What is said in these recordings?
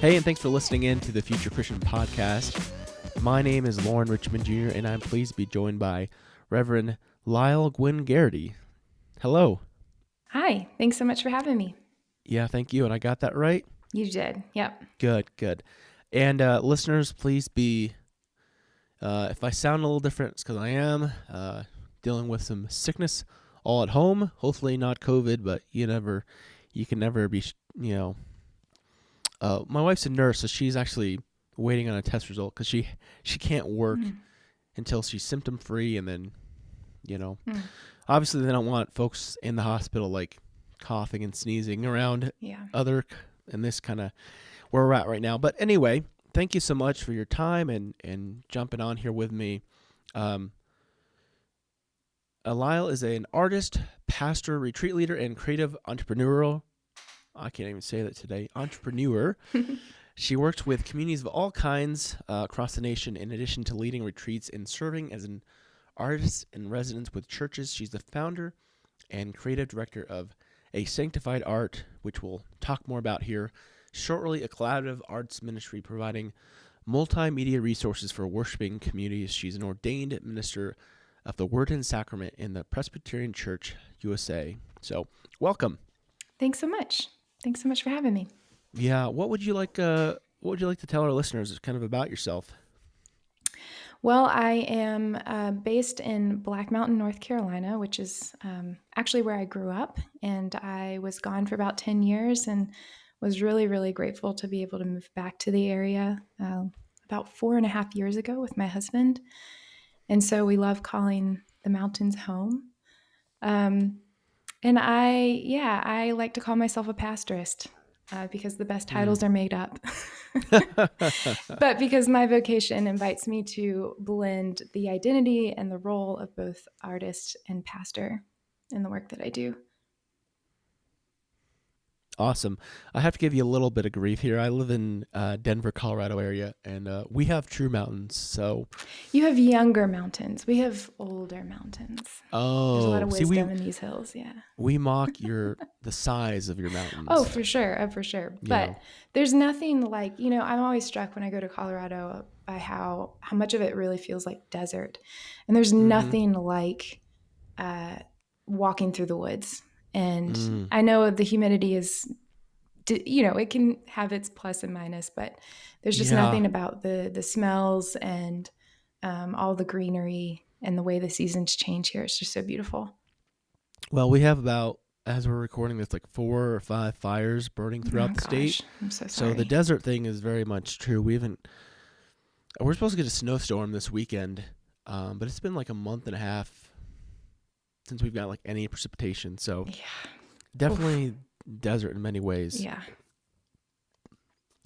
Hey, and thanks for listening in to the Future Christian Podcast. My name is Lauren Richmond Jr., and I'm pleased to be joined by Reverend Lisle Gwynn Garrity. Hello. Hi. Thanks so much for having me. Yeah, thank you. And I got that right? You did. Yep. Good. And listeners, please be, if I sound a little different, it's because I am dealing with some sickness all at home. Hopefully not COVID, but you can never be, my wife's a nurse, so she's actually waiting on a test result because she can't work until she's symptom-free, and then, obviously they don't want folks in the hospital, like, coughing and sneezing around and this kind of where we're at right now. But anyway, thank you so much for your time and jumping on here with me. Lisle is an artist, pastor, retreat leader, and creative entrepreneurial entrepreneur. She works with communities of all kinds across the nation, in addition to leading retreats and serving as an artist in residence with churches. She's the founder and creative director of A Sanctified Art, which we'll talk more about here shortly, a collaborative arts ministry providing multimedia resources for worshiping communities. She's an ordained minister of the Word and Sacrament in the Presbyterian Church USA. So, welcome. Thanks so much. Thanks so much for having me. Yeah. What would you like to tell our listeners kind of about yourself? Well, I am based in Black Mountain, North Carolina, which is actually where I grew up. And I was gone for about 10 years and was really, really grateful to be able to move back to the area about 4.5 years ago with my husband. And so we love calling the mountains home. And I like to call myself a pastorist because the best titles are made up. But because my vocation invites me to blend the identity and the role of both artist and pastor in the work that I do. Awesome. I have to give you a little bit of grief here. I live in Denver, Colorado area, and we have true mountains. So you have younger mountains. We have older mountains. Oh, there's a lot of wisdom in these hills. Yeah, we mock the size of your mountains. Oh, for sure. But there's nothing like I'm always struck when I go to Colorado by how much of it really feels like desert, and there's nothing like walking through the woods. And I know the humidity is, it can have its plus and minus, but there's just nothing about the smells and all the greenery and the way the seasons change here. It's just so beautiful. Well, we have about, as we're recording this, like 4 or 5 fires burning throughout the state. I'm so sorry. So the desert thing is very much true. We're supposed to get a snowstorm this weekend, but it's been like a month and a half since we've got like any precipitation. So definitely desert in many ways. Yeah.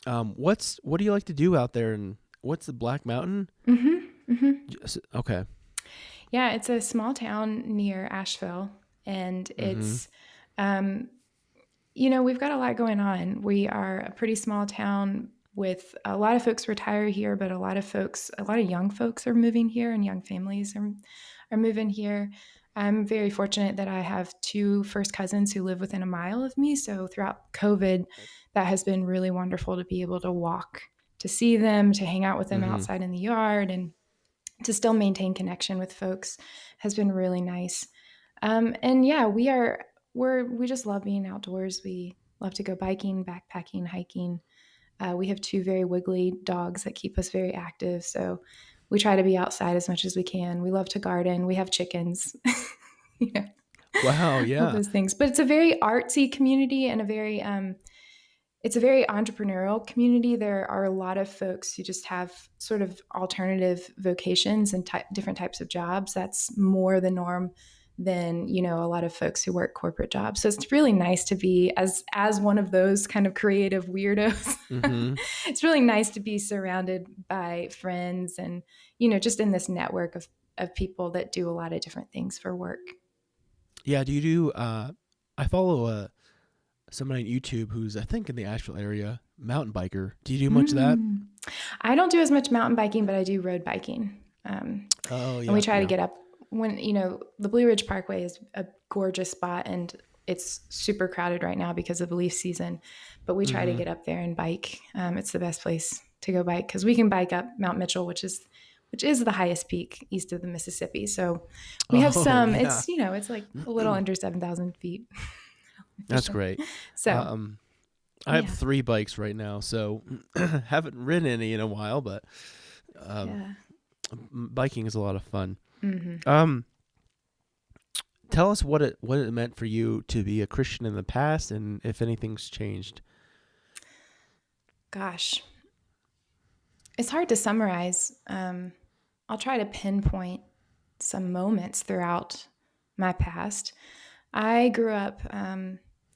What do you like to do out there, and what's the Black Mountain? Okay. Yeah. It's a small town near Asheville, and it's, we've got a lot going on. We are a pretty small town with a lot of folks retire here, but a lot of young folks are moving here, and young families are moving here. I'm very fortunate that I have 2 first cousins who live within a mile of me. So throughout COVID, that has been really wonderful to be able to walk, to see them, to hang out with them outside in the yard, and to still maintain connection with folks has been really nice. And yeah, we just love being outdoors. We love to go biking, backpacking, hiking. We have 2 very wiggly dogs that keep us very active. So we try to be outside as much as we can. We love to garden. We have chickens. Wow, yeah. All those things. But it's a very artsy community, and it's a very entrepreneurial community. There are a lot of folks who just have sort of alternative vocations and different types of jobs. That's more the norm than, you know, a lot of folks who work corporate jobs. So it's really nice to be as one of those kind of creative weirdos. Mm-hmm. It's really nice to be surrounded by friends and, you know, just in this network of people that do a lot of different things for work. Yeah. Do you do, I follow somebody on YouTube who's, I think, in the Asheville area, mountain biker. Do you do much of that? I don't do as much mountain biking, but I do road biking. And we try to get up when, you know, the Blue Ridge Parkway is a gorgeous spot and it's super crowded right now because of the leaf season, but we try to get up there and bike. It's the best place to go bike because we can bike up Mount Mitchell, which is the highest peak east of the Mississippi. So we have it's, you know, it's like a little under 7,000 feet. That's great. So I have 3 bikes right now, so haven't ridden any in a while, but biking is a lot of fun. Mm-hmm. Tell us what it meant for you to be a Christian in the past and if anything's changed. Gosh, it's hard to summarize. I'll try to pinpoint some moments throughout my past. I grew up,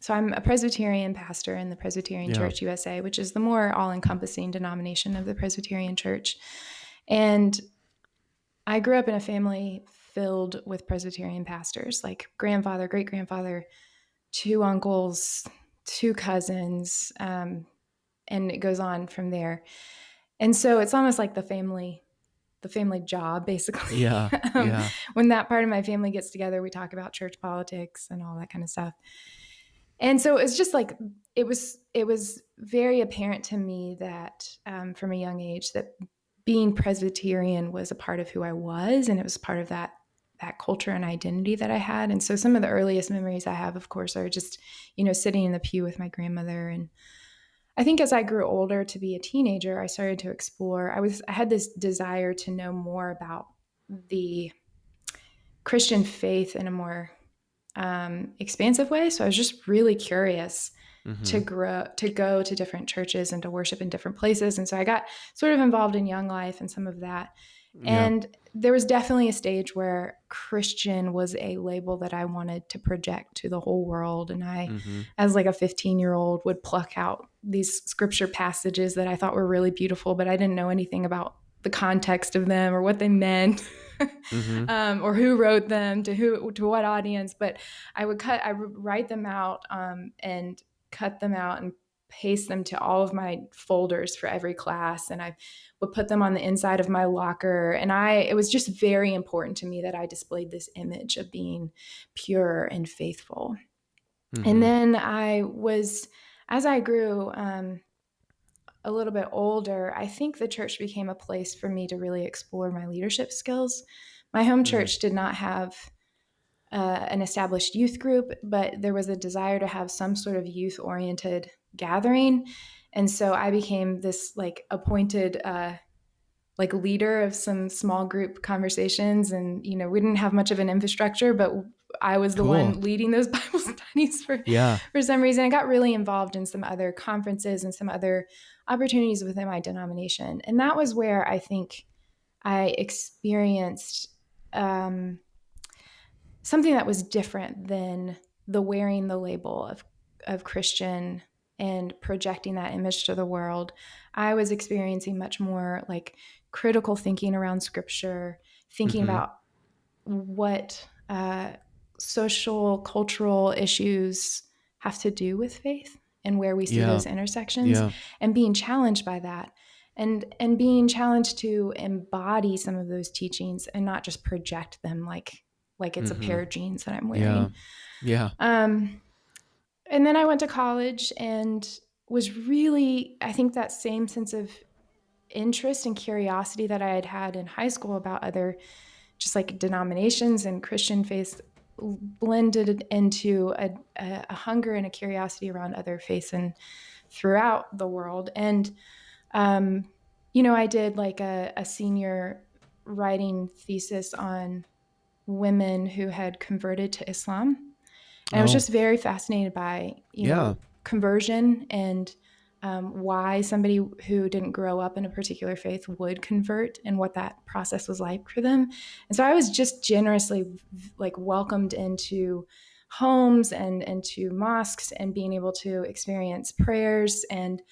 so I'm a Presbyterian pastor in the Presbyterian Church USA, which is the more all-encompassing denomination of the Presbyterian Church. And I grew up in a family filled with Presbyterian pastors, like grandfather, great-grandfather, 2 uncles, 2 cousins, and it goes on from there. And so it's almost like the family job, basically. Yeah, When that part of my family gets together, we talk about church politics and all that kind of stuff. And so it's just like it was very apparent to me that from a young age that being Presbyterian was a part of who I was, and it was part of that culture and identity that I had. And so some of the earliest memories I have, of course, are just, you know, sitting in the pew with my grandmother. And I think as I grew older to be a teenager, I started to explore. I had this desire to know more about the Christian faith in a more expansive way. So I was just really curious to go to different churches and to worship in different places. And so I got sort of involved in Young Life and some of that. And there was definitely a stage where Christian was a label that I wanted to project to the whole world. And I, as like a 15-year-old, would pluck out these scripture passages that I thought were really beautiful, but I didn't know anything about the context of them or what they meant or who wrote them to what audience. But I would write them out and cut them out and paste them to all of my folders for every class. And I would put them on the inside of my locker. And it was just very important to me that I displayed this image of being pure and faithful. Mm-hmm. And then as I grew a little bit older, I think the church became a place for me to really explore my leadership skills. My home church did not have an established youth group, but there was a desire to have some sort of youth-oriented gathering. And so I became this like appointed like leader of some small group conversations. And, you know, we didn't have much of an infrastructure, but I was the one leading those Bible studies for some reason. I got really involved in some other conferences and some other opportunities within my denomination. And that was where I think I experienced something that was different than the wearing the label of Christian and projecting that image to the world. I was experiencing much more like critical thinking around scripture, thinking about what social, cultural issues have to do with faith and where we see those intersections and being challenged by that and being challenged to embody some of those teachings and not just project them like it's a pair of jeans that I'm wearing. Yeah. And then I went to college and was really, I think, that same sense of interest and curiosity that I had had in high school about other just like denominations and Christian faith blended into a hunger and a curiosity around other faiths and throughout the world. And, you know, I did like a senior writing thesis on women who had converted to Islam. And I was just very fascinated by, you know, conversion and why somebody who didn't grow up in a particular faith would convert and what that process was like for them. And so I was just generously like welcomed into homes and into mosques and being able to experience prayers and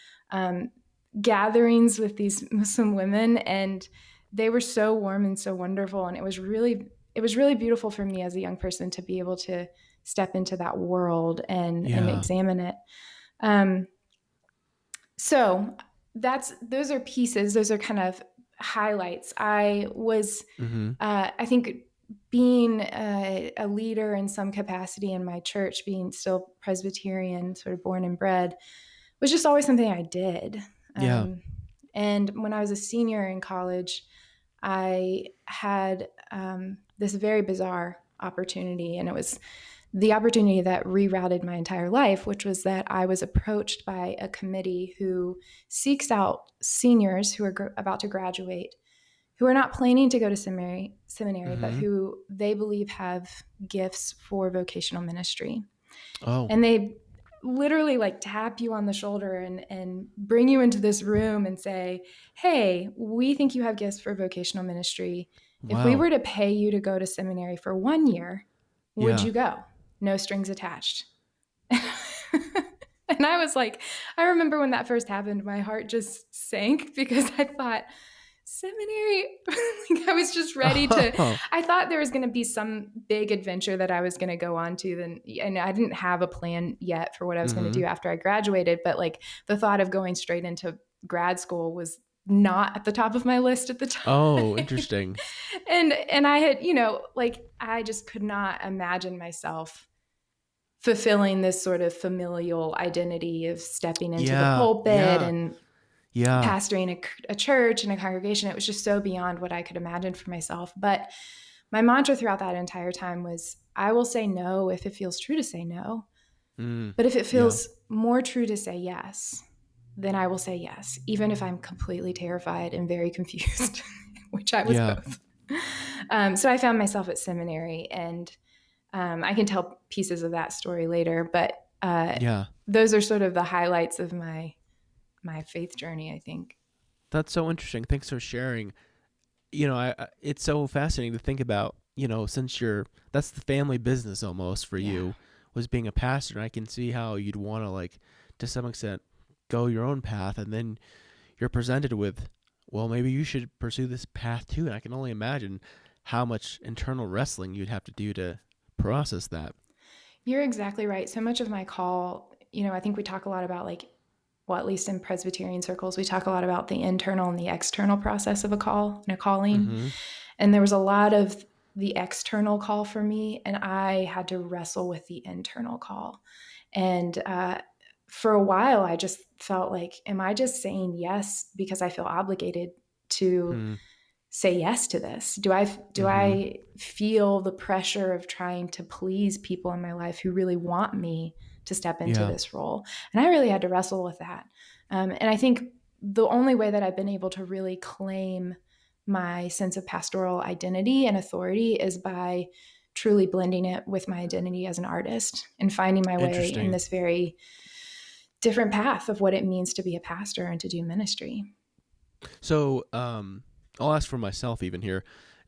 gatherings with these Muslim women. And they were so warm and so wonderful. And it was really beautiful for me as a young person to be able to step into that world and examine it. So those are pieces. Those are kind of highlights. I was, I think, being a leader in some capacity in my church, being still Presbyterian, sort of born and bred, was just always something I did. And when I was a senior in college, I had this very bizarre opportunity, and it was the opportunity that rerouted my entire life, which was that I was approached by a committee who seeks out seniors who are about to graduate, who are not planning to go to seminary but who they believe have gifts for vocational ministry. Oh. And they literally like tap you on the shoulder and bring you into this room and say, hey, we think you have gifts for vocational ministry. Wow. If we were to pay you to go to seminary for 1 year, would you go? No strings attached. And I was like, I remember when that first happened, my heart just sank because I thought, seminary? I was just ready to, I thought there was going to be some big adventure that I was going to go on to. And I didn't have a plan yet for what I was going to do after I graduated. But like the thought of going straight into grad school was not at the top of my list at the time. Oh, interesting. And I had, like I just could not imagine myself fulfilling this sort of familial identity of stepping into the pulpit and pastoring a church and a congregation. It was just so beyond what I could imagine for myself. But my mantra throughout that entire time was, I will say no if it feels true to say no. But if it feels more true to say yes, then I will say yes, even if I'm completely terrified and very confused, which I was both. So I found myself at seminary, and I can tell pieces of that story later, but those are sort of the highlights of my faith journey, I think. That's so interesting. Thanks for sharing. It's so fascinating to think about, since that's the family business almost for you, was being a pastor. And I can see how you'd want to like, to some extent, go your own path, and then you're presented with, well, maybe you should pursue this path too. And I can only imagine how much internal wrestling you'd have to do to process that. You're exactly right. So much of my call, I think we talk a lot about like, well, at least in Presbyterian circles, we talk a lot about the internal and the external process of a call and a calling. And there was a lot of the external call for me, and I had to wrestle with the internal call. And, for a while, I just felt like, am I just saying yes because I feel obligated to say yes to this? Do I feel the pressure of trying to please people in my life who really want me to step into this role? And I really had to wrestle with that. And I think the only way that I've been able to really claim my sense of pastoral identity and authority is by truly blending it with my identity as an artist and finding my way in this very different path of what it means to be a pastor and to do ministry. So I'll ask for myself even here.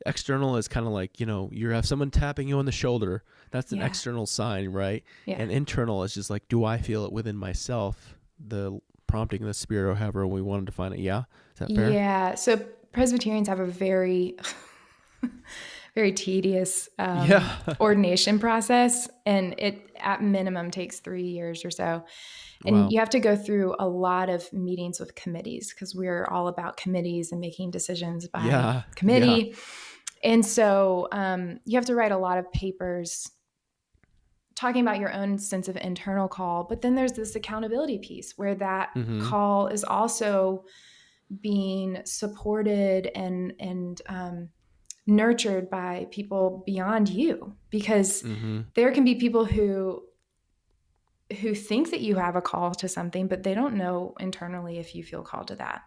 External is kind of like, you have someone tapping you on the shoulder. That's an external sign, right? Yeah. And internal is just like, do I feel it within myself? The prompting of the Spirit or however we want to define it. Yeah. Is that fair? Yeah. So Presbyterians have a very, very tedious ordination process. And it at minimum takes 3 years or so. And you have to go through a lot of meetings with committees because we're all about committees and making decisions by committee. Yeah. And so you have to write a lot of papers talking about your own sense of internal call. But then there's this accountability piece where that call is also being supported and nurtured by people beyond you, because there can be people who think that you have a call to something, but they don't know internally if you feel called to that.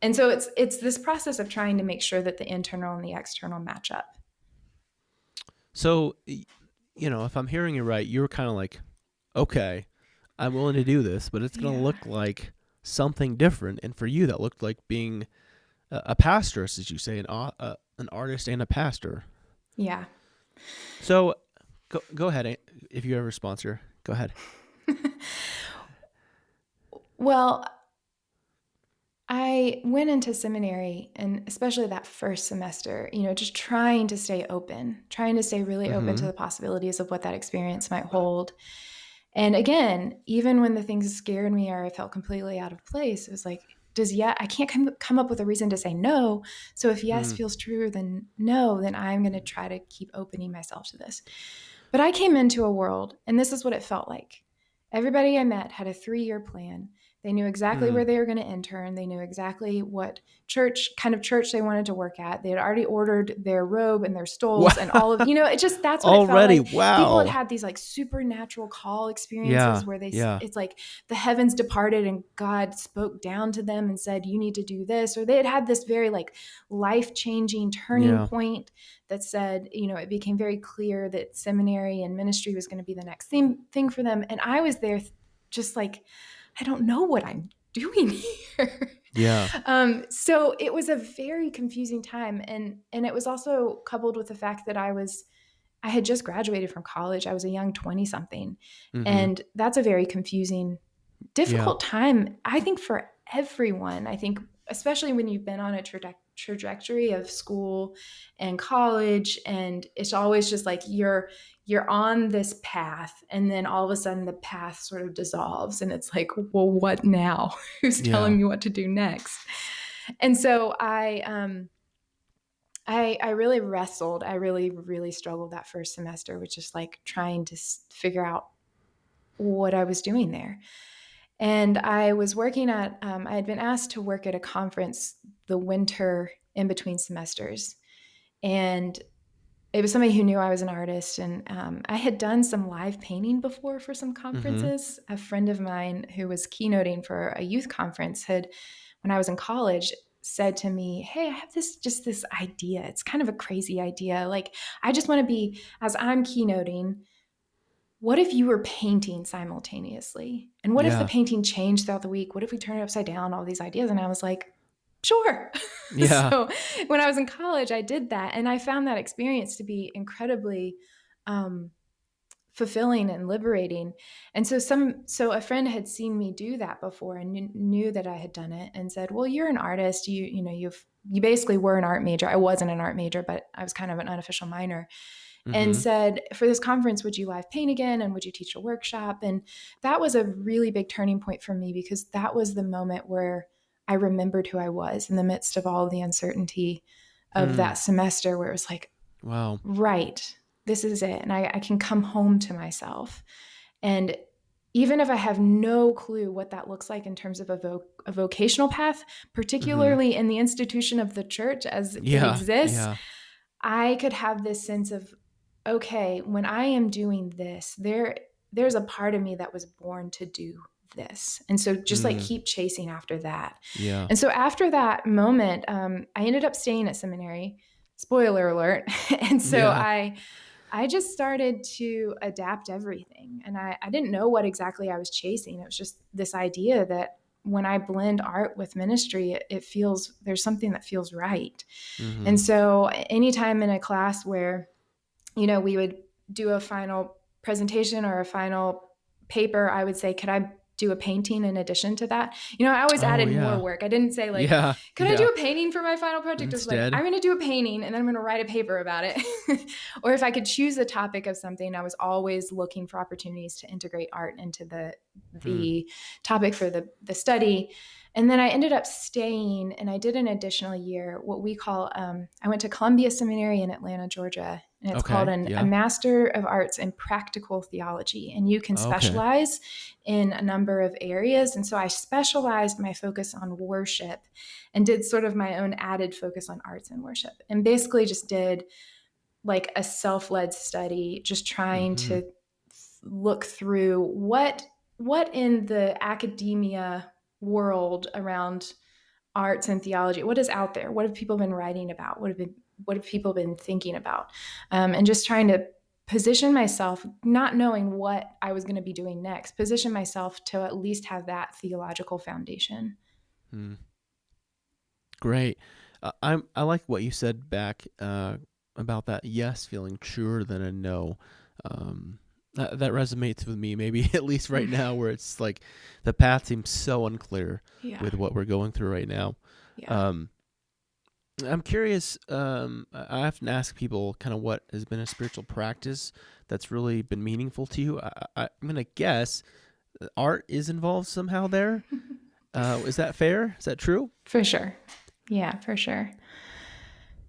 And so it's this process of trying to make sure that the internal and the external match up. So, if I'm hearing you right, you were kind of like, okay, I'm willing to do this, but it's going to look like something different. And for you, that looked like being a pastor, as you say, an artist and a pastor. Yeah. So go ahead. If you ever sponsor, go ahead. Well, I went into seminary, and especially that first semester, just trying to stay really mm-hmm. open to the possibilities of what that experience might hold. And again, even when the things scared me or I felt completely out of place, it was like, I can't come up with a reason to say no. So if yes feels truer than no, then I'm going to try to keep opening myself to this. But I came into a world, and this is what it felt like. Everybody I met had a 3-year plan. They knew exactly where they were going to intern. They knew exactly what kind of church they wanted to work at. They had already ordered their robe and their stoles and all of, that's what it felt like. Wow. People had these supernatural call experiences where they, it's like the heavens departed and God spoke down to them and said, you need to do this. Or they had this very life-changing turning point that said, it became very clear that seminary and ministry was going to be the next thing for them. And I was there just I don't know what I'm doing here. Yeah. So it was a very confusing time. And it was also coupled with the fact that I had just graduated from college. I was a young 20-something. Mm-hmm. And that's a very confusing, difficult time, I think, for everyone. I think, especially when you've been on a trajectory of school and college, and it's always just you're on this path, and then all of a sudden the path sort of dissolves, and it's like, well, what now? Who's telling me what to do next? And so I really wrestled. I really, really struggled that first semester with just trying to figure out what I was doing there. And I was working at, I had been asked to work at a conference the winter in between semesters. And it was somebody who knew I was an artist. And I had done some live painting before for some conferences. Mm-hmm. A friend of mine who was keynoting for a youth conference had, when I was in college, said to me, hey, I have this idea. It's kind of a crazy idea. I just want to be, as I'm keynoting, what if you were painting simultaneously? And what if the painting changed throughout the week? What if we turned it upside down? All these ideas. And I was like, sure. Yeah. So when I was in college, I did that. And I found that experience to be incredibly fulfilling and liberating. And so a friend had seen me do that before and knew that I had done it and said, well, you're an artist. You basically were an art major. I wasn't an art major, but I was kind of an unofficial minor. And said, for this conference, would you live paint again? And would you teach a workshop? And that was a really big turning point for me, because that was the moment where I remembered who I was in the midst of all the uncertainty of that semester, where it was like, wow, right, this is it. And I can come home to myself. And even if I have no clue what that looks like in terms of a vocational path, particularly in the institution of the church as it exists, I could have this sense of, okay, when I am doing this, there's a part of me that was born to do this. And so just keep chasing after that. Yeah. And so after that moment, I ended up staying at seminary, spoiler alert. And so I just started to adapt everything. And I didn't know what exactly I was chasing. It was just this idea that when I blend art with ministry, it feels, there's something that feels right. Mm-hmm. And so anytime in a class where, we would do a final presentation or a final paper, I would say, could I do a painting in addition to that? I always added more work. I didn't say could I do a painting for my final project? Instead, I'm going to do a painting and then I'm going to write a paper about it. Or if I could choose a topic of something, I was always looking for opportunities to integrate art into the topic for the study. And then I ended up staying, and I did an additional year, what we call, I went to Columbia Seminary in Atlanta, Georgia, and it's called a Master of Arts in Practical Theology. And you can specialize in a number of areas. And so I specialized my focus on worship and did sort of my own added focus on arts and worship, and basically just did a self-led study, just trying to look through what in the academia world around arts and theology, what is out there? What have people been writing about? What have people been thinking about? And just trying to position myself, not knowing what I was going to be doing next, position myself to at least have that theological foundation. Hmm. Great. I like what you said back about that yes feeling truer than a no. That resonates with me, maybe at least right now, where it's like the path seems so unclear with what we're going through right now. Yeah. I'm curious, I often ask people kind of what has been a spiritual practice that's really been meaningful to you. I'm going to guess art is involved somehow there. Is that fair? Is that true? For sure. Yeah, for sure.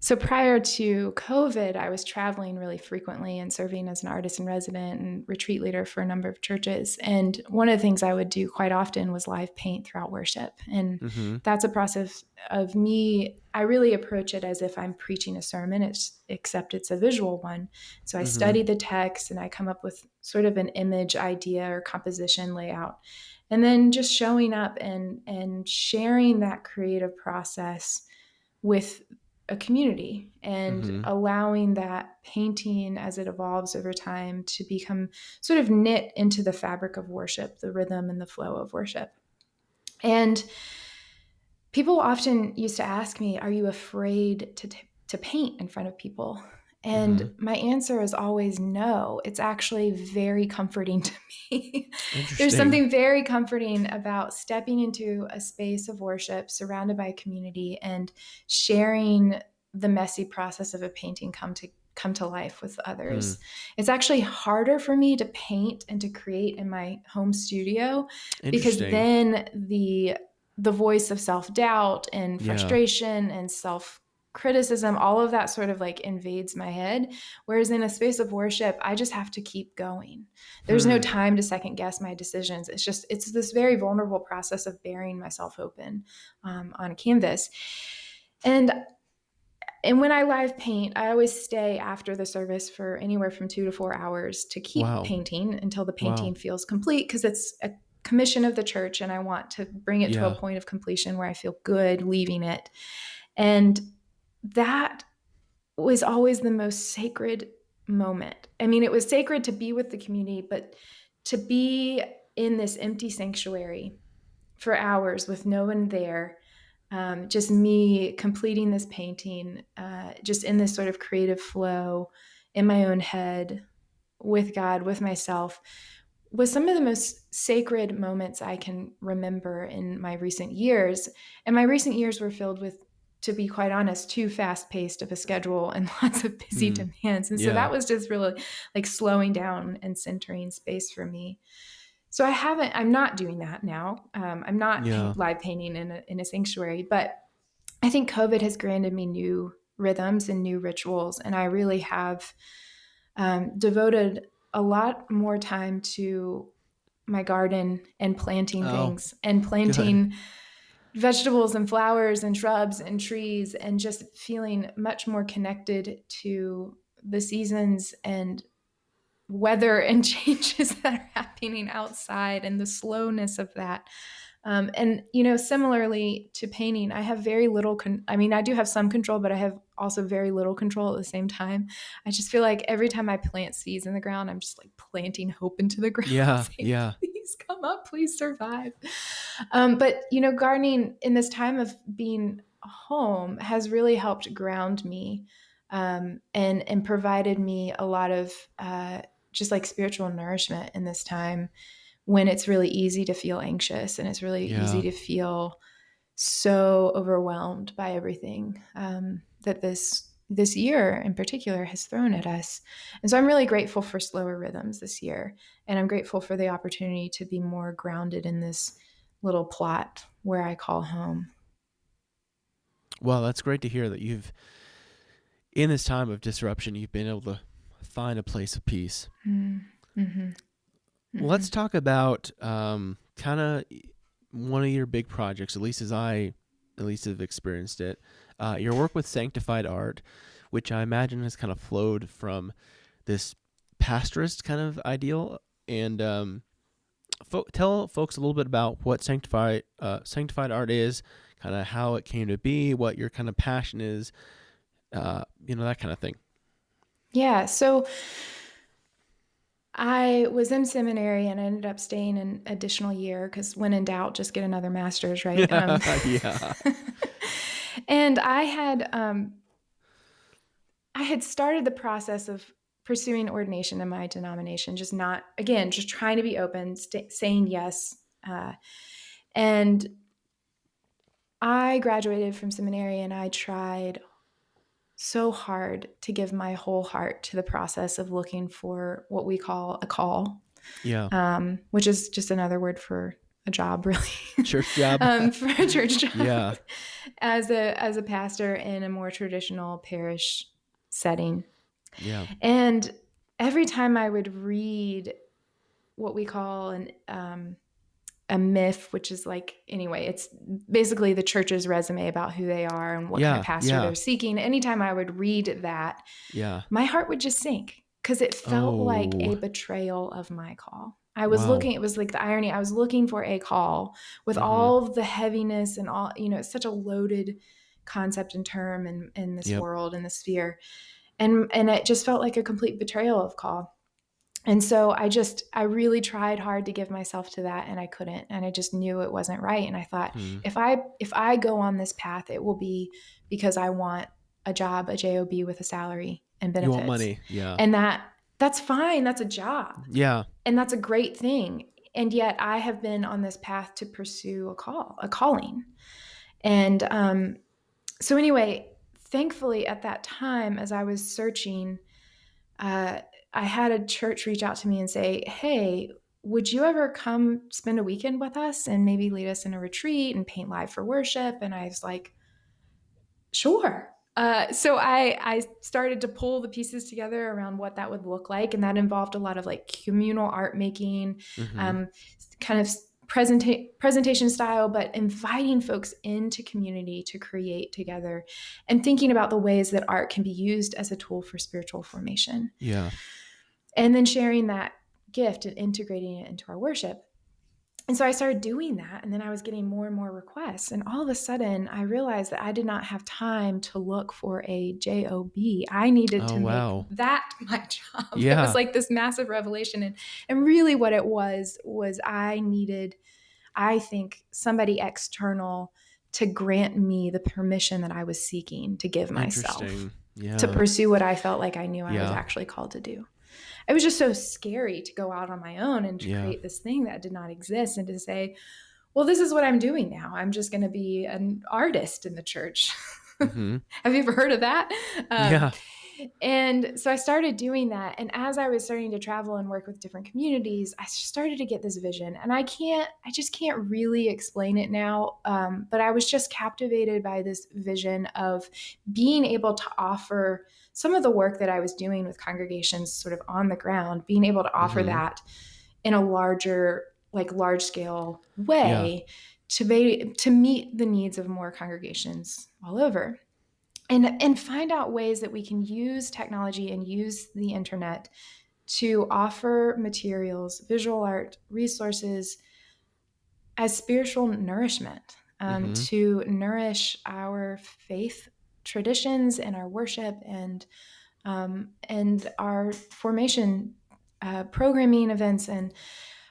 So prior to COVID, I was traveling really frequently and serving as an artist in resident and retreat leader for a number of churches. And one of the things I would do quite often was live paint throughout worship. And that's a process of me. I really approach it as if I'm preaching a sermon, except it's a visual one. So I study the text and I come up with sort of an image, idea, or composition layout. And then just showing up and sharing that creative process with a community and allowing that painting as it evolves over time to become sort of knit into the fabric of worship, the rhythm and the flow of worship. And people often used to ask me, are you afraid to paint in front of people? And my answer is always no. It's actually very comforting to me. There's something very comforting about stepping into a space of worship surrounded by a community and sharing the messy process of a painting come to life with others. It's actually harder for me to paint and to create in my home studio because then the voice of self-doubt and frustration and self-criticism, all of that sort of like invades my head. Whereas in a space of worship, I just have to keep going. There's no time to second guess my decisions. It's this very vulnerable process of bearing myself open on a canvas. And when I live paint, I always stay after the service for anywhere from 2 to 4 hours to keep painting until the painting feels complete, because it's a commission of the church and I want to bring it to a point of completion where I feel good leaving it. And that was always the most sacred moment. I mean, it was sacred to be with the community, but to be in this empty sanctuary for hours with no one there, just me completing this painting, just in this sort of creative flow in my own head, with God, with myself, was some of the most sacred moments I can remember in my recent years. And my recent years were filled with, to be quite honest, too fast-paced of a schedule and lots of busy demands. And so that was just really like slowing down and centering space for me. So I'm not doing that now. I'm not live painting in a sanctuary, but I think COVID has granted me new rhythms and new rituals. And I really have devoted a lot more time to my garden and planting things and planting vegetables and flowers and shrubs and trees, and just feeling much more connected to the seasons and weather and changes that are happening outside and the slowness of that. And, you know, similarly to painting, I have very little, I do have some control, but I have also very little control at the same time. I just feel like every time I plant seeds in the ground, I'm just like planting hope into the ground. Yeah. Saying, please come up, please survive. But you know, gardening in this time of being home has really helped ground me, and provided me a lot of, just like spiritual nourishment in this time, when it's really easy to feel anxious and it's really easy to feel so overwhelmed by everything that this year in particular has thrown at us. And so I'm really grateful for slower rhythms this year. And I'm grateful for the opportunity to be more grounded in this little plot where I call home. Well, that's great to hear that you've, in this time of disruption, you've been able to find a place of peace. Mm-hmm. Well, let's talk about kind of one of your big projects, at least have experienced it, your work with Sanctified Art, which I imagine has kind of flowed from this pastorist kind of ideal. And tell folks a little bit about what Sanctified Art is, kind of how it came to be, what your kind of passion is, that kind of thing. Yeah, so I was in seminary and I ended up staying an additional year because when in doubt, just get another master's, right? Yeah. And I had started the process of pursuing ordination in my denomination, just not, again, just trying to be open, saying yes. And I graduated from seminary and I tried so hard to give my whole heart to the process of looking for what we call a call, which is just another word for a job, really. Church job. For a church job. Yeah. As a pastor in a more traditional parish setting. Yeah. And every time I would read what we call a myth, which is like, anyway, it's basically the church's resume about who they are and what kind of pastor they're seeking. Anytime I would read that, my heart would just sink because it felt like a betrayal of my call. I was looking, it was like the irony. I was looking for a call with all of the heaviness and all, it's such a loaded concept and term in this world, in this sphere. And it just felt like a complete betrayal of call. And so I really tried hard to give myself to that and I couldn't, and I just knew it wasn't right. And I thought, if I go on this path, it will be because I want a job, a job with a salary and benefits. You want money. Yeah. And that's fine. That's a job. Yeah. And that's a great thing. And yet I have been on this path to pursue a calling. And, so anyway, thankfully at that time, as I was searching, I had a church reach out to me and say, hey, would you ever come spend a weekend with us and maybe lead us in a retreat and paint live for worship? And I was like, sure. So I started to pull the pieces together around what that would look like. And that involved a lot of like communal art making, kind of presentation style, but inviting folks into community to create together and thinking about the ways that art can be used as a tool for spiritual formation. Yeah. And then sharing that gift and integrating it into our worship. And so I started doing that, and then I was getting more and more requests. And all of a sudden I realized that I did not have time to look for a job. I needed to make that my job. Yeah. It was like this massive revelation. And really what it was I needed, I think, somebody external to grant me the permission that I was seeking to give myself to pursue what I felt like I knew I was actually called to do. It was just so scary to go out on my own and to create this thing that did not exist and to say, well, this is what I'm doing now. I'm just going to be an artist in the church. Have you ever heard of that? Yeah. And so I started doing that. And as I was starting to travel and work with different communities, I started to get this vision. And I just can't really explain it now. But I was just captivated by this vision of being able to offer some of the work that I was doing with congregations sort of on the ground, being able to offer that in a large scale way to meet the needs of more congregations all over. And find out ways that we can use technology and use the internet to offer materials, visual art, resources as spiritual nourishment, to nourish our faith traditions and our worship and our formation programming events and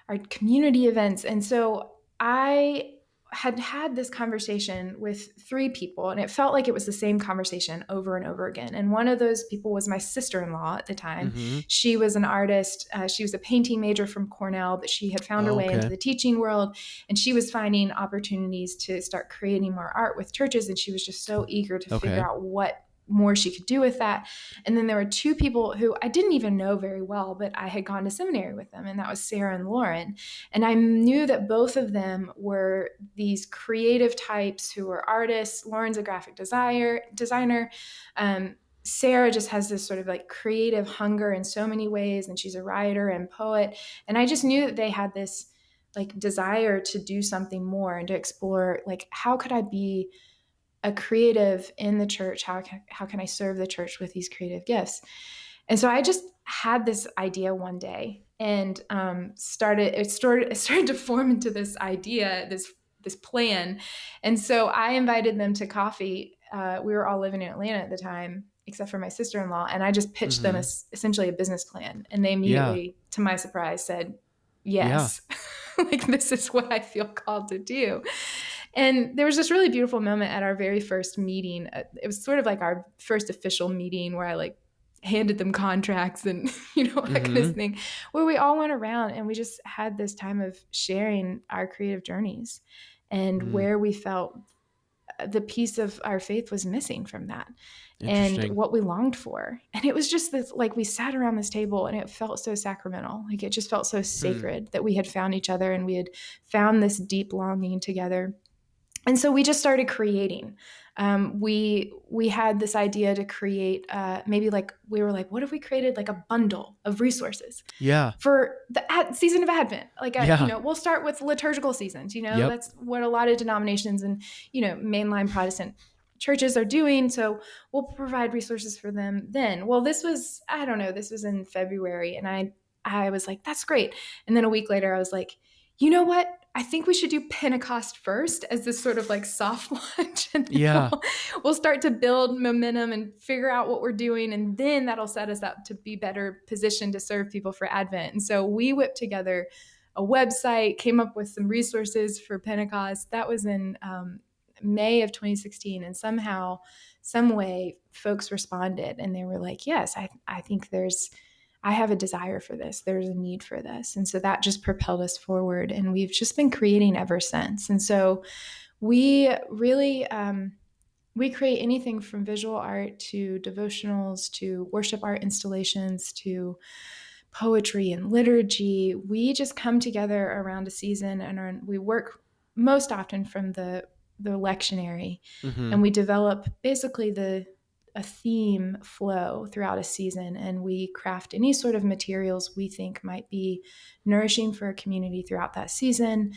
our community events. And so I had this conversation with three people, and it felt like it was the same conversation over and over again. And one of those people was my sister-in-law at the time. She was an artist. She was a painting major from Cornell, but she had found her way into the teaching world, and she was finding opportunities to start creating more art with churches. And she was just so eager to figure out what more she could do with that. And then there were two people who I didn't even know very well, but I had gone to seminary with them, and that was Sarah and Lauren. And I knew that both of them were these creative types who were artists. Lauren's a graphic designer. Sarah just has this sort of like creative hunger in so many ways, and she's a writer and poet. And I just knew that they had this like desire to do something more and to explore like, how could I be a creative in the church? How can I serve the church with these creative gifts? And so I just had this idea one day, and it started to form into this idea, this plan. And so I invited them to coffee we were all living in Atlanta at the time, except for my sister-in-law. And I just pitched them essentially a business plan. And they immediately, to my surprise, said, yes, like, this is what I feel called to do. And there was this really beautiful moment at our very first meeting. It was sort of like our first official meeting where I like handed them contracts and, you know, that kind of thing, where we all went around and we just had this time of sharing our creative journeys and where we felt the piece of our faith was missing from that and what we longed for. And it was just this, like, we sat around this table and it felt so sacramental. Like, it just felt so sacred that we had found each other and we had found this deep longing together. And so we just started creating. We had this idea to create maybe like, we were like, what if we created like a bundle of resources for the season of Advent? Like, you know, we'll start with liturgical seasons, you know, that's what a lot of denominations and, you know, mainline Protestant churches are doing. So we'll provide resources for them then. Well, this was, I don't know, this was in February. And I was like, that's great. And then a week later, I was like, you know what? I think we should do Pentecost first as this sort of like soft launch. And we'll start to build momentum and figure out what we're doing. And then that'll set us up to be better positioned to serve people for Advent. And so we whipped together a website, came up with some resources for Pentecost. That was in May of 2016. And somehow, some way, folks responded and they were like, yes, I think I have a desire for this. There's a need for this. And so that just propelled us forward. And we've just been creating ever since. And so we really, we create anything from visual art to devotionals, to worship art installations, to poetry and liturgy. We just come together around a season and we work most often from the lectionary and we develop basically a theme flow throughout a season, and we craft any sort of materials we think might be nourishing for a community throughout that season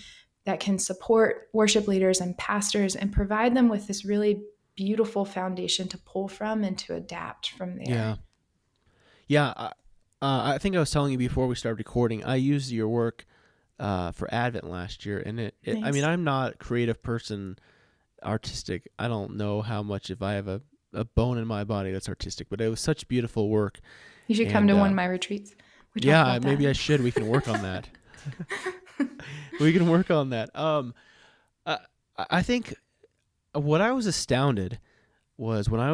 that can support worship leaders and pastors and provide them with this really beautiful foundation to pull from and to adapt from there. I think I was telling you before we started recording, I used your work for Advent last year, and it nice. I mean, I'm not a creative person, artistic. I don't know how much, if I have a bone in my body that's artistic, but it was such beautiful work. You should come to one of my retreats. Yeah, maybe I should. We can work on that. I think what I was astounded was when I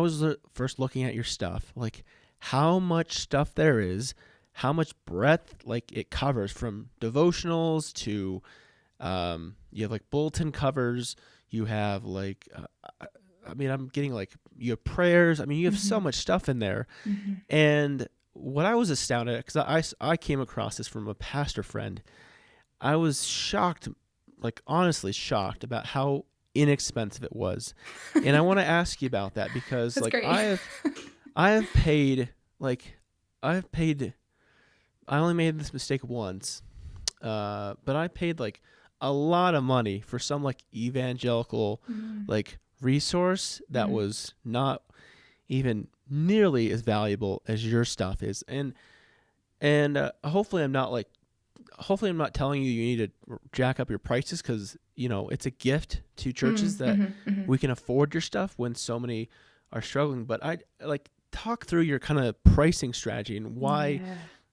was first looking at your stuff, like how much stuff there is, how much breadth like it covers, from devotionals to you have like bulletin covers, you have like I mean, I'm getting like, you have prayers. I mean, you have so much stuff in there. And what I was astounded at, because I came across this from a pastor friend, I was shocked, like honestly shocked about how inexpensive it was. And I want to ask you about that, because like great. I have paid, I only made this mistake once, but I paid like a lot of money for some like evangelical, like resource that was not even nearly as valuable as your stuff is. And hopefully I'm not telling you need to jack up your prices, because you know, it's a gift to churches that we can afford your stuff when so many are struggling. But I like, talk through your kind of pricing strategy and why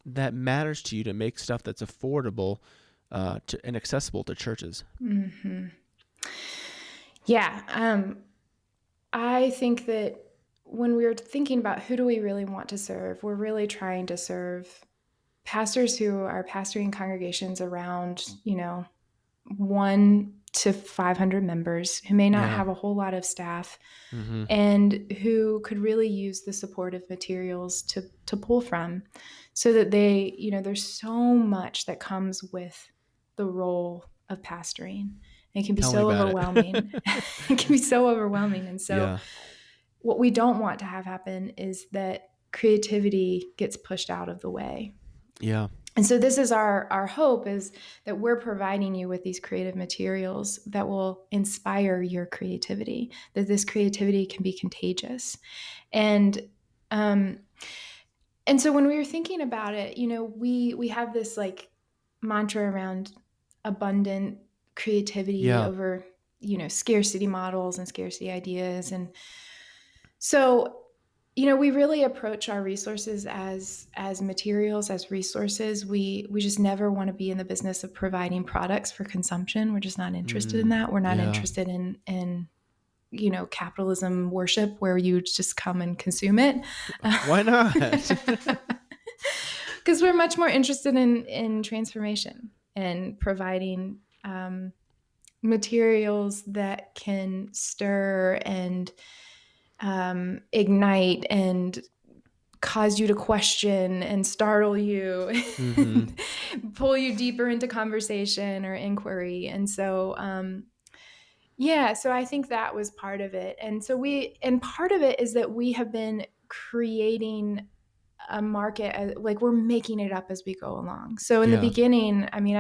that matters to you, to make stuff that's affordable and accessible to churches. Yeah. I think that when we were thinking about who do we really want to serve, we're really trying to serve pastors who are pastoring congregations around, you know, 1 to 500 members, who may not have a whole lot of staff and who could really use the supportive materials to pull from, so that they, you know, there's so much that comes with the role of pastoring. It can be so overwhelming. It can be so overwhelming. And so what we don't want to have happen is that creativity gets pushed out of the way. Yeah. And so this is our hope, is that we're providing you with these creative materials that will inspire your creativity, that this creativity can be contagious. And so when we were thinking about it, you know, we have this like mantra around abundant creativity over you know, scarcity models and scarcity ideas. And so, you know, we really approach our resources as materials, as resources. We just never want to be in the business of providing products for consumption. We're just not interested in that. We're not interested in you know, capitalism worship where you just come and consume it. Why not? Because we're much more interested in transformation and providing materials that can stir and ignite and cause you to question and startle you, and pull you deeper into conversation or inquiry. And so, so I think that was part of it. And so part of it is that we have been creating a market, like we're making it up as we go along. So in the beginning, I mean,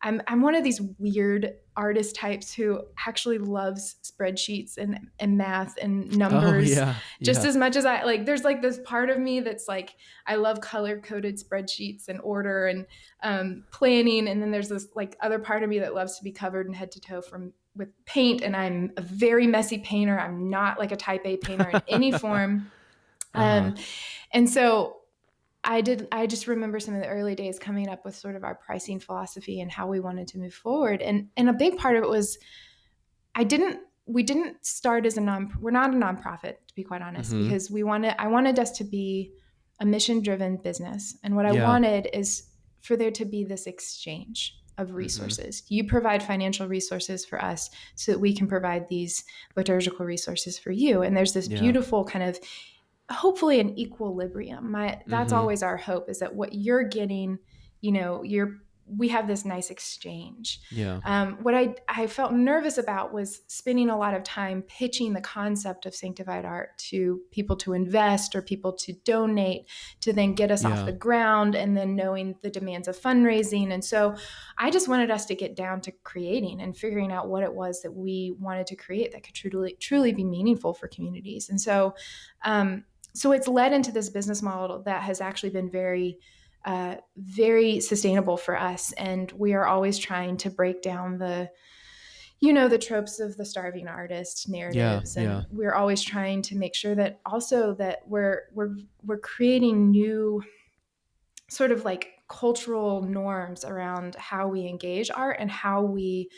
I'm one of these weird artist types who actually loves spreadsheets and math and numbers as much as I like. There's like this part of me that's like, I love color coded spreadsheets and order and planning. And then there's this like other part of me that loves to be covered in head to toe with paint. And I'm a very messy painter. I'm not like a type A painter in any form. And so I just remember some of the early days coming up with sort of our pricing philosophy and how we wanted to move forward. And a big part of it was we didn't start as we're not a nonprofit, to be quite honest, because I wanted us to be a mission-driven business. And what I wanted is for there to be this exchange of resources. You provide financial resources for us so that we can provide these liturgical resources for you. And there's this beautiful kind of hopefully an equilibrium. That's always our hope, is that what you're getting, you know, we have this nice exchange. Yeah. What I felt nervous about was spending a lot of time pitching the concept of sanctified art to people to invest or people to donate to then get us off the ground, and then knowing the demands of fundraising. And so I just wanted us to get down to creating and figuring out what it was that we wanted to create that could truly, truly be meaningful for communities. And so, so it's led into this business model that has actually been very sustainable for us. And we are always trying to break down the, you know, the tropes of the starving artist narratives. We're always trying to make sure that also that we're creating new sort of like cultural norms around how we engage art and how we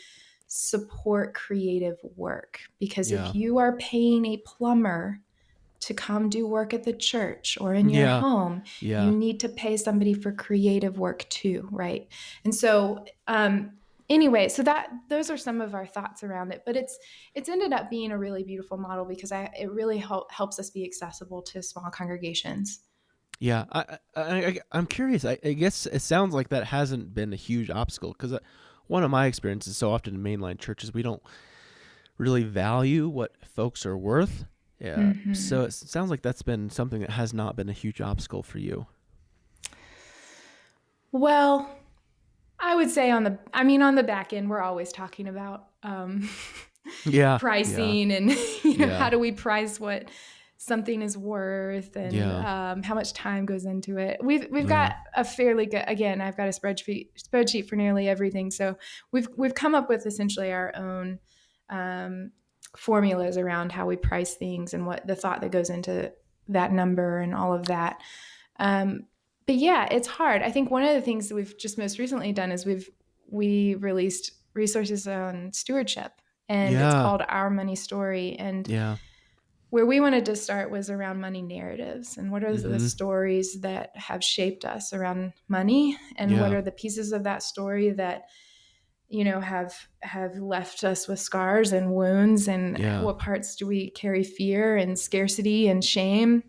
support creative work. Because if you are paying a plumber to come do work at the church or in your home, you need to pay somebody for creative work too, right? And so anyway, so those are some of our thoughts around it. But it's ended up being a really beautiful model because it really helps us be accessible to small congregations. Yeah, I'm curious. I guess it sounds like that hasn't been a huge obstacle, because one of my experiences so often in mainline churches, we don't really value what folks are worth. Yeah. Mm-hmm. So it sounds like that's been something that has not been a huge obstacle for you. Well, I would say on the back end, we're always talking about pricing and how do we price what something is worth and how much time goes into it. We've got a fairly good, again, I've got a spreadsheet for nearly everything. So we've come up with essentially our own formulas around how we price things and what the thought that goes into that number and all of that. But yeah, it's hard. I think one of the things that we've just most recently done is we released resources on stewardship, and it's called Our Money Story. And where we wanted to start was around money narratives and what are the stories that have shaped us around money, and what are the pieces of that story that, you know, have left us with scars and wounds, and what parts do we carry fear and scarcity and shame,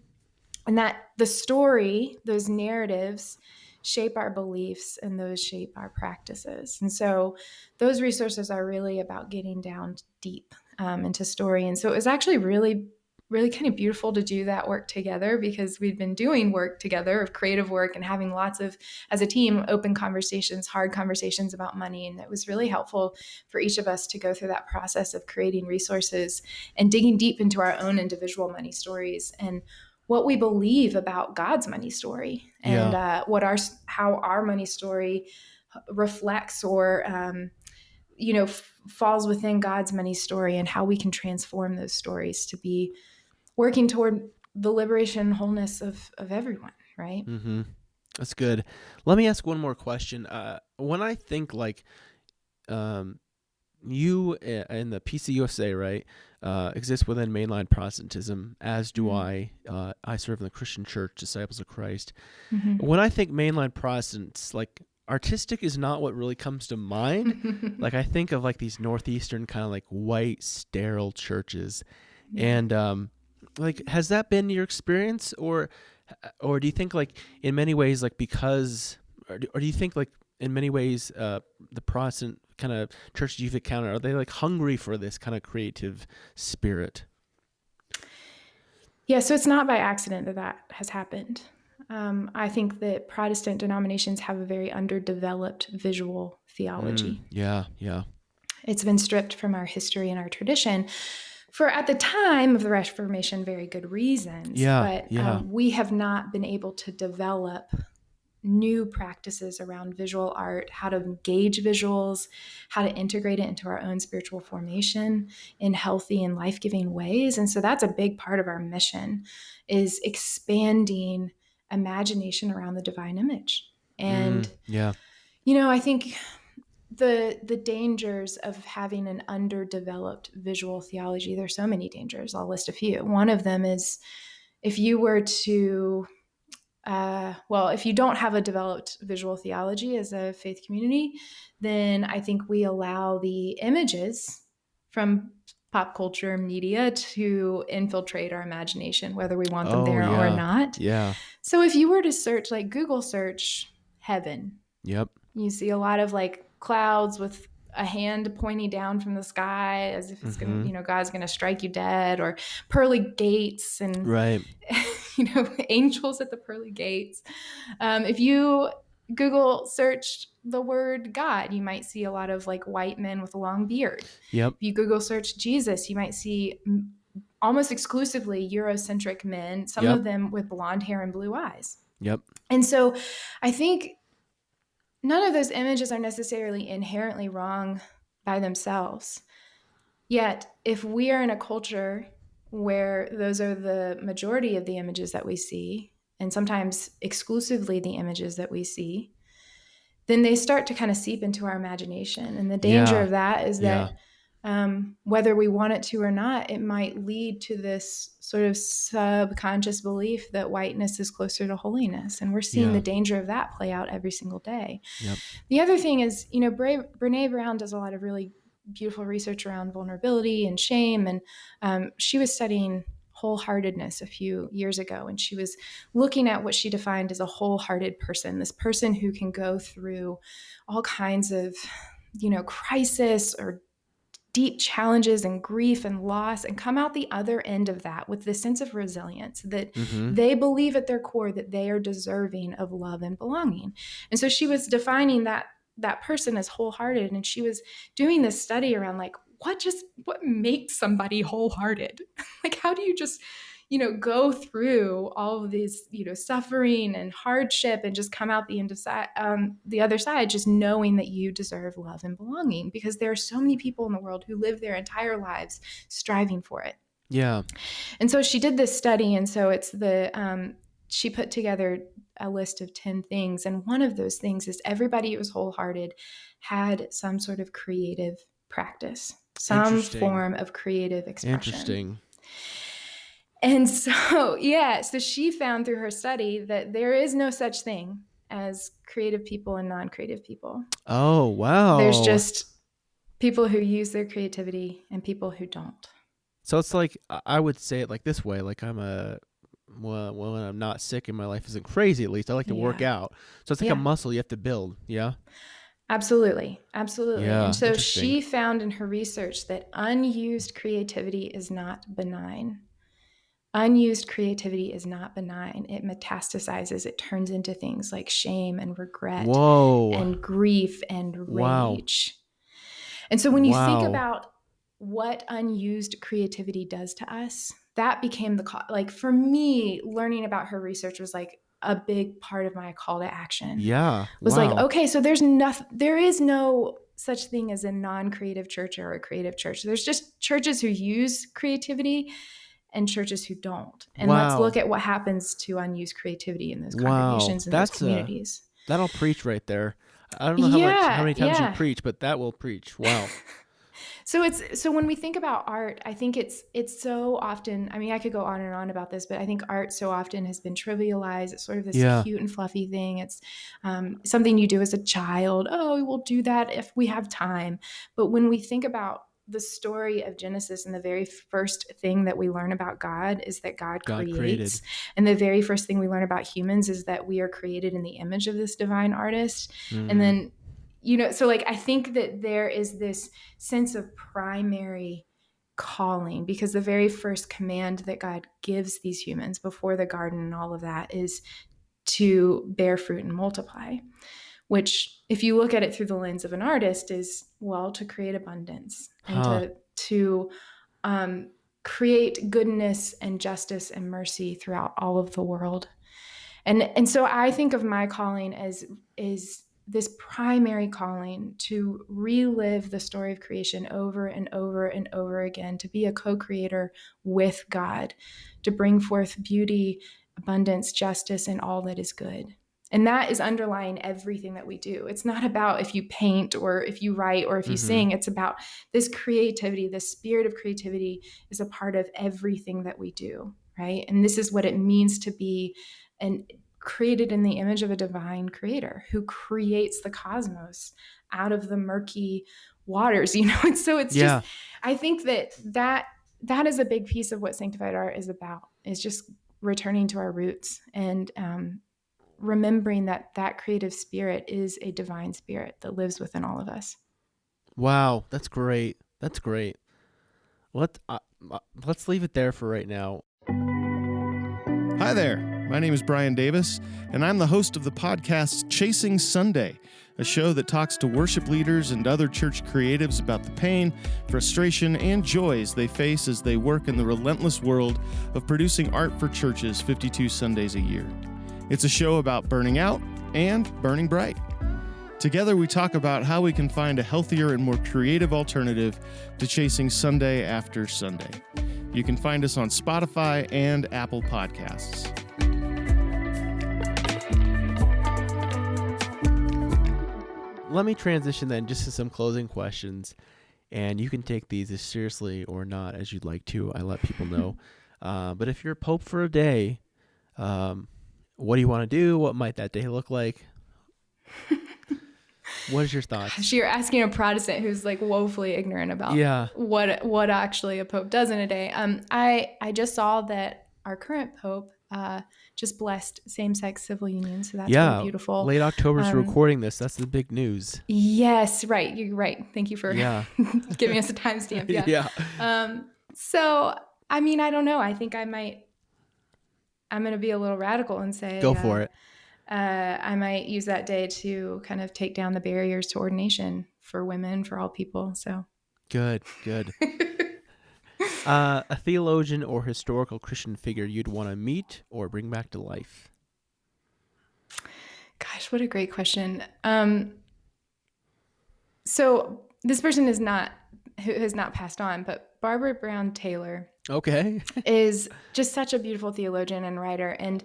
and that the story, those narratives shape our beliefs and those shape our practices. And so those resources are really about getting down deep into story. And so it was actually really, really kind of beautiful to do that work together, because we'd been doing work together of creative work and having lots of, as a team, open conversations, hard conversations about money. And it was really helpful for each of us to go through that process of creating resources and digging deep into our own individual money stories and what we believe about God's money story and how our money story reflects or you know, falls within God's many story, and how we can transform those stories to be working toward the liberation and wholeness of everyone, right? Mm-hmm. That's good. Let me ask one more question. When I think like you and the PCUSA, right, exist within mainline Protestantism, as do mm-hmm. I serve in the Christian Church, Disciples of Christ. Mm-hmm. When I think mainline Protestants, like, artistic is not what really comes to mind. Like, I think of like these Northeastern kind of like white, sterile churches. Mm-hmm. And like, has that been your experience, or do you think like in many ways, like, because, or do you think like in many ways the Protestant kind of churches you've encountered, are they like hungry for this kind of creative spirit? Yeah. So it's not by accident that that has happened. I think that Protestant denominations have a very underdeveloped visual theology. Yeah. Yeah. It's been stripped from our history and our tradition for, at the time of the Reformation, very good reasons. Yeah. But we have not been able to develop new practices around visual art, how to engage visuals, how to integrate it into our own spiritual formation in healthy and life-giving ways. And so that's a big part of our mission, is expanding imagination around the divine image. And, you know, I think the dangers of having an underdeveloped visual theology, there's so many dangers. I'll list a few. One of them is if you were to... if you don't have a developed visual theology as a faith community, then I think we allow the images from pop culture media to infiltrate our imagination, whether we want them or not. Yeah. So if you were to search, like Google search heaven, yep, you see a lot of like clouds with a hand pointing down from the sky as if it's mm-hmm. going to, you know, God's going to strike you dead, or pearly gates and, right, you know, angels at the pearly gates. If you Google search the word God, you might see a lot of like white men with a long beard. Yep. If you Google search Jesus, you might see almost exclusively Eurocentric men, some yep. of them with blonde hair and blue eyes. Yep. And so I think none of those images are necessarily inherently wrong by themselves. Yet, if we are in a culture where those are the majority of the images that we see, and sometimes exclusively the images that we see, then they start to kind of seep into our imagination. And the danger of that is that whether we want it to or not, it might lead to this sort of subconscious belief that whiteness is closer to holiness. And we're seeing the danger of that play out every single day. Yep. The other thing is, you know, Brene Brown does a lot of really beautiful research around vulnerability and shame. And she was studying wholeheartedness a few years ago, and she was looking at what she defined as a wholehearted person, this person who can go through all kinds of, you know, crisis or deep challenges and grief and loss, and come out the other end of that with this sense of resilience that mm-hmm. they believe at their core that they are deserving of love and belonging. And so she was defining that person as wholehearted. And she was doing this study around like, what makes somebody wholehearted? Like, how do you just, you know, go through all of these, you know, suffering and hardship and just come out the end of the other side, just knowing that you deserve love and belonging? Because there are so many people in the world who live their entire lives striving for it. Yeah. And so she did this study. And so it's she put together a list of 10 things. And one of those things is everybody who was wholehearted had some sort of creative practice, some form of creative expression. Interesting. And so, so she found through her study that there is no such thing as creative people and non-creative people. Oh, wow. There's just people who use their creativity and people who don't. So it's like, I would say it like this way, like when I'm not sick and my life isn't crazy, at least, I like to work out. So it's like a muscle you have to build. Yeah. Absolutely. Absolutely. Yeah, and so she found in her research that unused creativity is not benign. Unused creativity is not benign. It metastasizes. It turns into things like shame and regret and grief and rage. Wow. And so when you think about what unused creativity does to us, that became for me, learning about her research was like a big part of my call to action. Yeah. Was like, okay, so there is no such thing as a non-creative church or a creative church. There's just churches who use creativity and churches who don't. And let's look at what happens to unused creativity in those congregations and those communities. That'll preach right there. I don't know how many times you preach, but that will preach. Wow. So when we think about art, I think it's so often, I mean, I could go on and on about this, but I think art so often has been trivialized. It's sort of this cute and fluffy thing. It's something you do as a child. Oh, we'll do that if we have time. But when we think about the story of Genesis, and the very first thing that we learn about God is that God created. And the very first thing we learn about humans is that we are created in the image of this divine artist. Mm. And then, I think that there is this sense of primary calling, because the very first command that God gives these humans before the garden and all of that is to bear fruit and multiply, which, if you look at it through the lens of an artist, is, to create abundance and to create goodness and justice and mercy throughout all of the world. And so I think of my calling as is this primary calling to relive the story of creation over and over and over again, to be a co-creator with God, to bring forth beauty, abundance, justice, and all that is good. And that is underlying everything that we do. It's not about if you paint or if you write or if you sing. It's about this creativity. The spirit of creativity is a part of everything that we do, right? And this is what it means to be created in the image of a divine creator who creates the cosmos out of the murky waters, And so it's just, I think that is a big piece of what Sanctified Art is about. It's just returning to our roots and, remembering that creative spirit is a divine spirit that lives within all of us. Wow, that's great. That's great. Let's leave it there for right now. Hi there. My name is Brian Davis, and I'm the host of the podcast Chasing Sunday, a show that talks to worship leaders and other church creatives about the pain, frustration, and joys they face as they work in the relentless world of producing art for churches 52 Sundays a year. It's a show about burning out and burning bright. Together, we talk about how we can find a healthier and more creative alternative to chasing Sunday after Sunday. You can find us on Spotify and Apple Podcasts. Let me transition then just to some closing questions, and you can take these as seriously or not as you'd like to. I let people know. But if you're Pope for a day, what do you want to do? What might that day look like? What is your thoughts? Gosh, you're asking a Protestant who's like woefully ignorant about what actually a Pope does in a day. I just saw that our current Pope just blessed same-sex civil union, so that's really beautiful. Late October's recording this. That's the big news. Yes, right. You're right. Thank you for giving us a timestamp. So, I mean, I don't know. I think I'm going to be a little radical and say, go for it. I might use that day to kind of take down the barriers to ordination for women, for all people. So good. A theologian or historical Christian figure you'd want to meet or bring back to life. Gosh, what a great question. So this person who has not passed on, but Barbara Brown Taylor. Okay. is just such a beautiful theologian and writer. And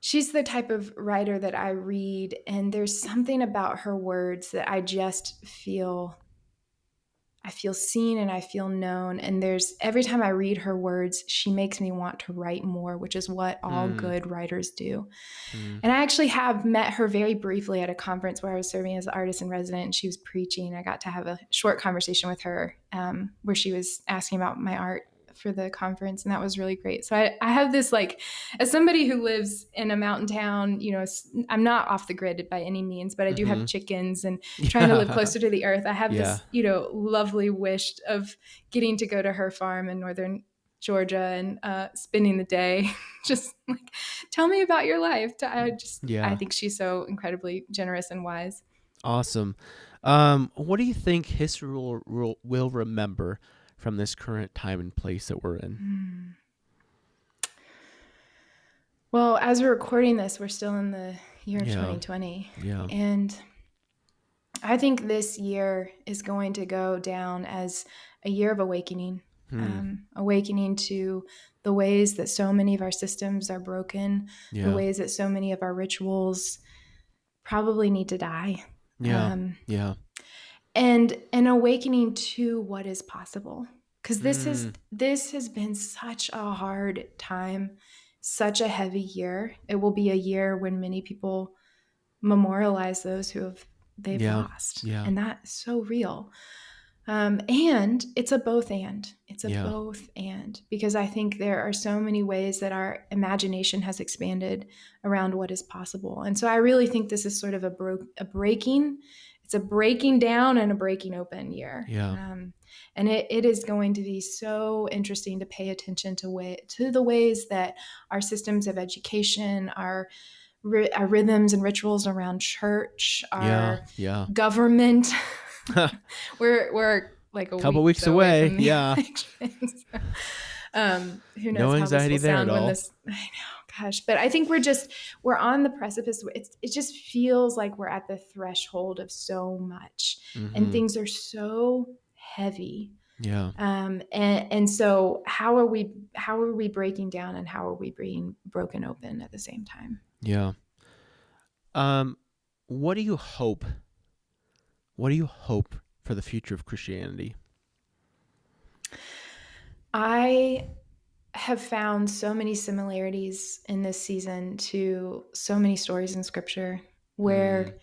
she's the type of writer that I read. And there's something about her words that I just feel, I feel seen and I feel known. And there's, every time I read her words, she makes me want to write more, which is what all good writers do. Mm. And I actually have met her very briefly at a conference where I was serving as the artist in residence, and she was preaching. I got to have a short conversation with her where she was asking about my art for the conference, and that was really great. So I have this, like, as somebody who lives in a mountain town, I'm not off the grid by any means, but I do have chickens and trying to live closer to the earth. I have this, lovely wish of getting to go to her farm in northern Georgia and spending the day. Just like, tell me about your life. I think she's so incredibly generous and wise. Awesome. What do you think history will remember from this current time and place that we're in? Well, as we're recording this, we're still in the year of 2020. Yeah. And I think this year is going to go down as a year of awakening, awakening to the ways that so many of our systems are broken, the ways that so many of our rituals probably need to die. And an awakening to what is possible, because this has been such a hard time, such a heavy year. It will be a year when many people memorialize those who they've lost, and that's so real. And it's a both and. It's a both and, because I think there are so many ways that our imagination has expanded around what is possible. And so I really think this is sort of a breaking. It's a breaking down and a breaking open year. And it is going to be so interesting to pay attention to the ways that our systems of education, our rhythms and rituals around church, our government. we're like a couple weeks away. So, who knows? No anxiety how this will there sound at all. I know, gosh, but I think we're on the precipice. It just feels like we're at the threshold of so much, and things are so heavy. And so how are we breaking down, and how are we being broken open at the same time? What do you hope? What do you hope for the future of Christianity? I have found so many similarities in this season to so many stories in Scripture where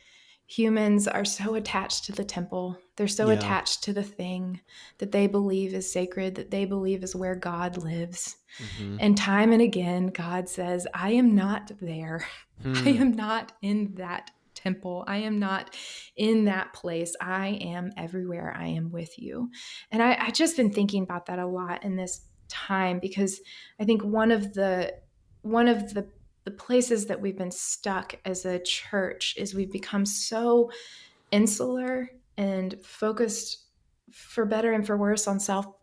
humans are so attached to the temple. They're so attached to the thing that they believe is sacred, that they believe is where God lives. And time and again, God says, I am not there. I am not in that temple. I am not in that place. I am everywhere. I am with you. And I've just been thinking about that a lot in this time, because I think one of the places that we've been stuck as a church is we've become so insular and focused, for better and for worse, on self-preservation.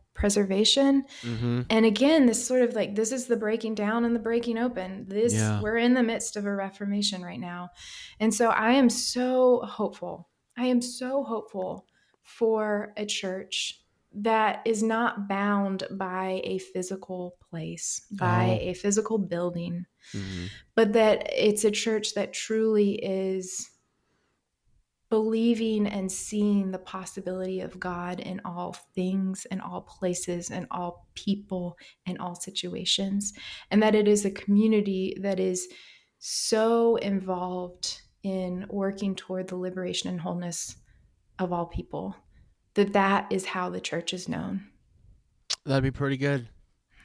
And again, this sort of like, this is the breaking down and the breaking open. We're in the midst of a reformation right now. And so I am so hopeful. I am so hopeful for a church that is not bound by a physical place, by a physical building, but that it's a church that truly is believing and seeing the possibility of God in all things and all places and all people and all situations, and that it is a community that is so involved in working toward the liberation and wholeness of all people that is how the church is known. That'd be pretty good.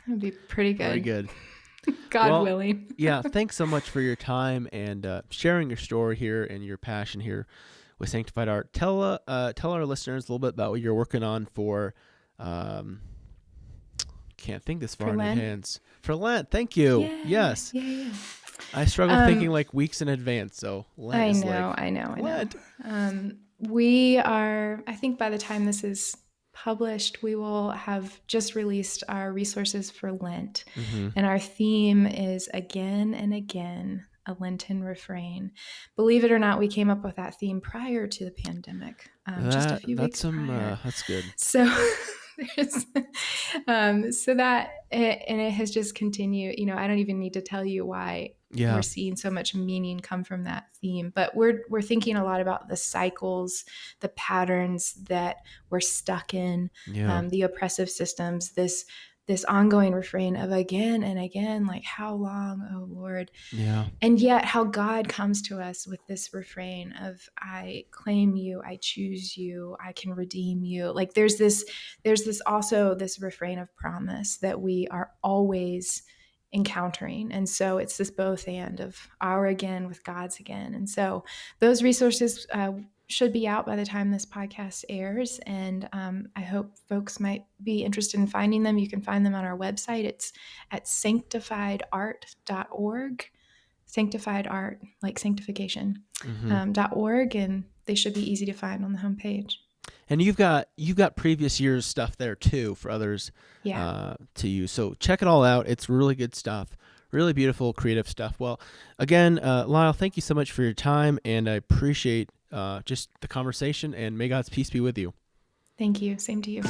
That'd be pretty good. Pretty good. God willing. Thanks so much for your time and sharing your story here and your passion here with Sanctified Art. Tell our listeners a little bit about what you're working on for. Can't think this far in advance. For Lent, thank you. Yes. I struggle thinking like weeks in advance, so Lent. I know. We are. I think by the time this is published, we will have just released our resources for Lent, and our theme is again and again. A Lenten refrain. Believe it or not, we came up with that theme prior to the pandemic, just a few weeks prior. That's good. So, and it has just continued. You know, I don't even need to tell you why we're seeing so much meaning come from that theme. But we're thinking a lot about the cycles, the patterns that we're stuck in, the oppressive systems. This ongoing refrain of again and again, like, how long, oh Lord? And yet how God comes to us with this refrain of, I claim you, I choose you, I can redeem you. Like there's this also this refrain of promise that we are always encountering. And so it's this both and of our again with God's again. And so those resources should be out by the time this podcast airs. And I hope folks might be interested in finding them. You can find them on our website. It's at sanctifiedart.org, sanctified art, like sanctification, .org. And they should be easy to find on the homepage. And you've got previous year's stuff there too for others to use. So check it all out. It's really good stuff. Really beautiful, creative stuff. Well, again, Lisle, thank you so much for your time. And I appreciate just the conversation, and may God's peace be with you. Thank you. Same to you.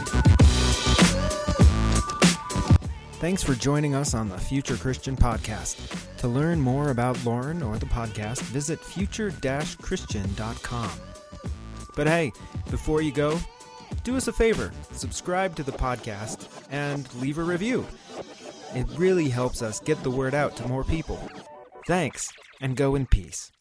Thanks for joining us on the Future Christian Podcast. To learn more about Lauren or the podcast, visit future-christian.com. But hey, before you go, do us a favor, subscribe to the podcast and leave a review. It really helps us get the word out to more people. Thanks, and go in peace.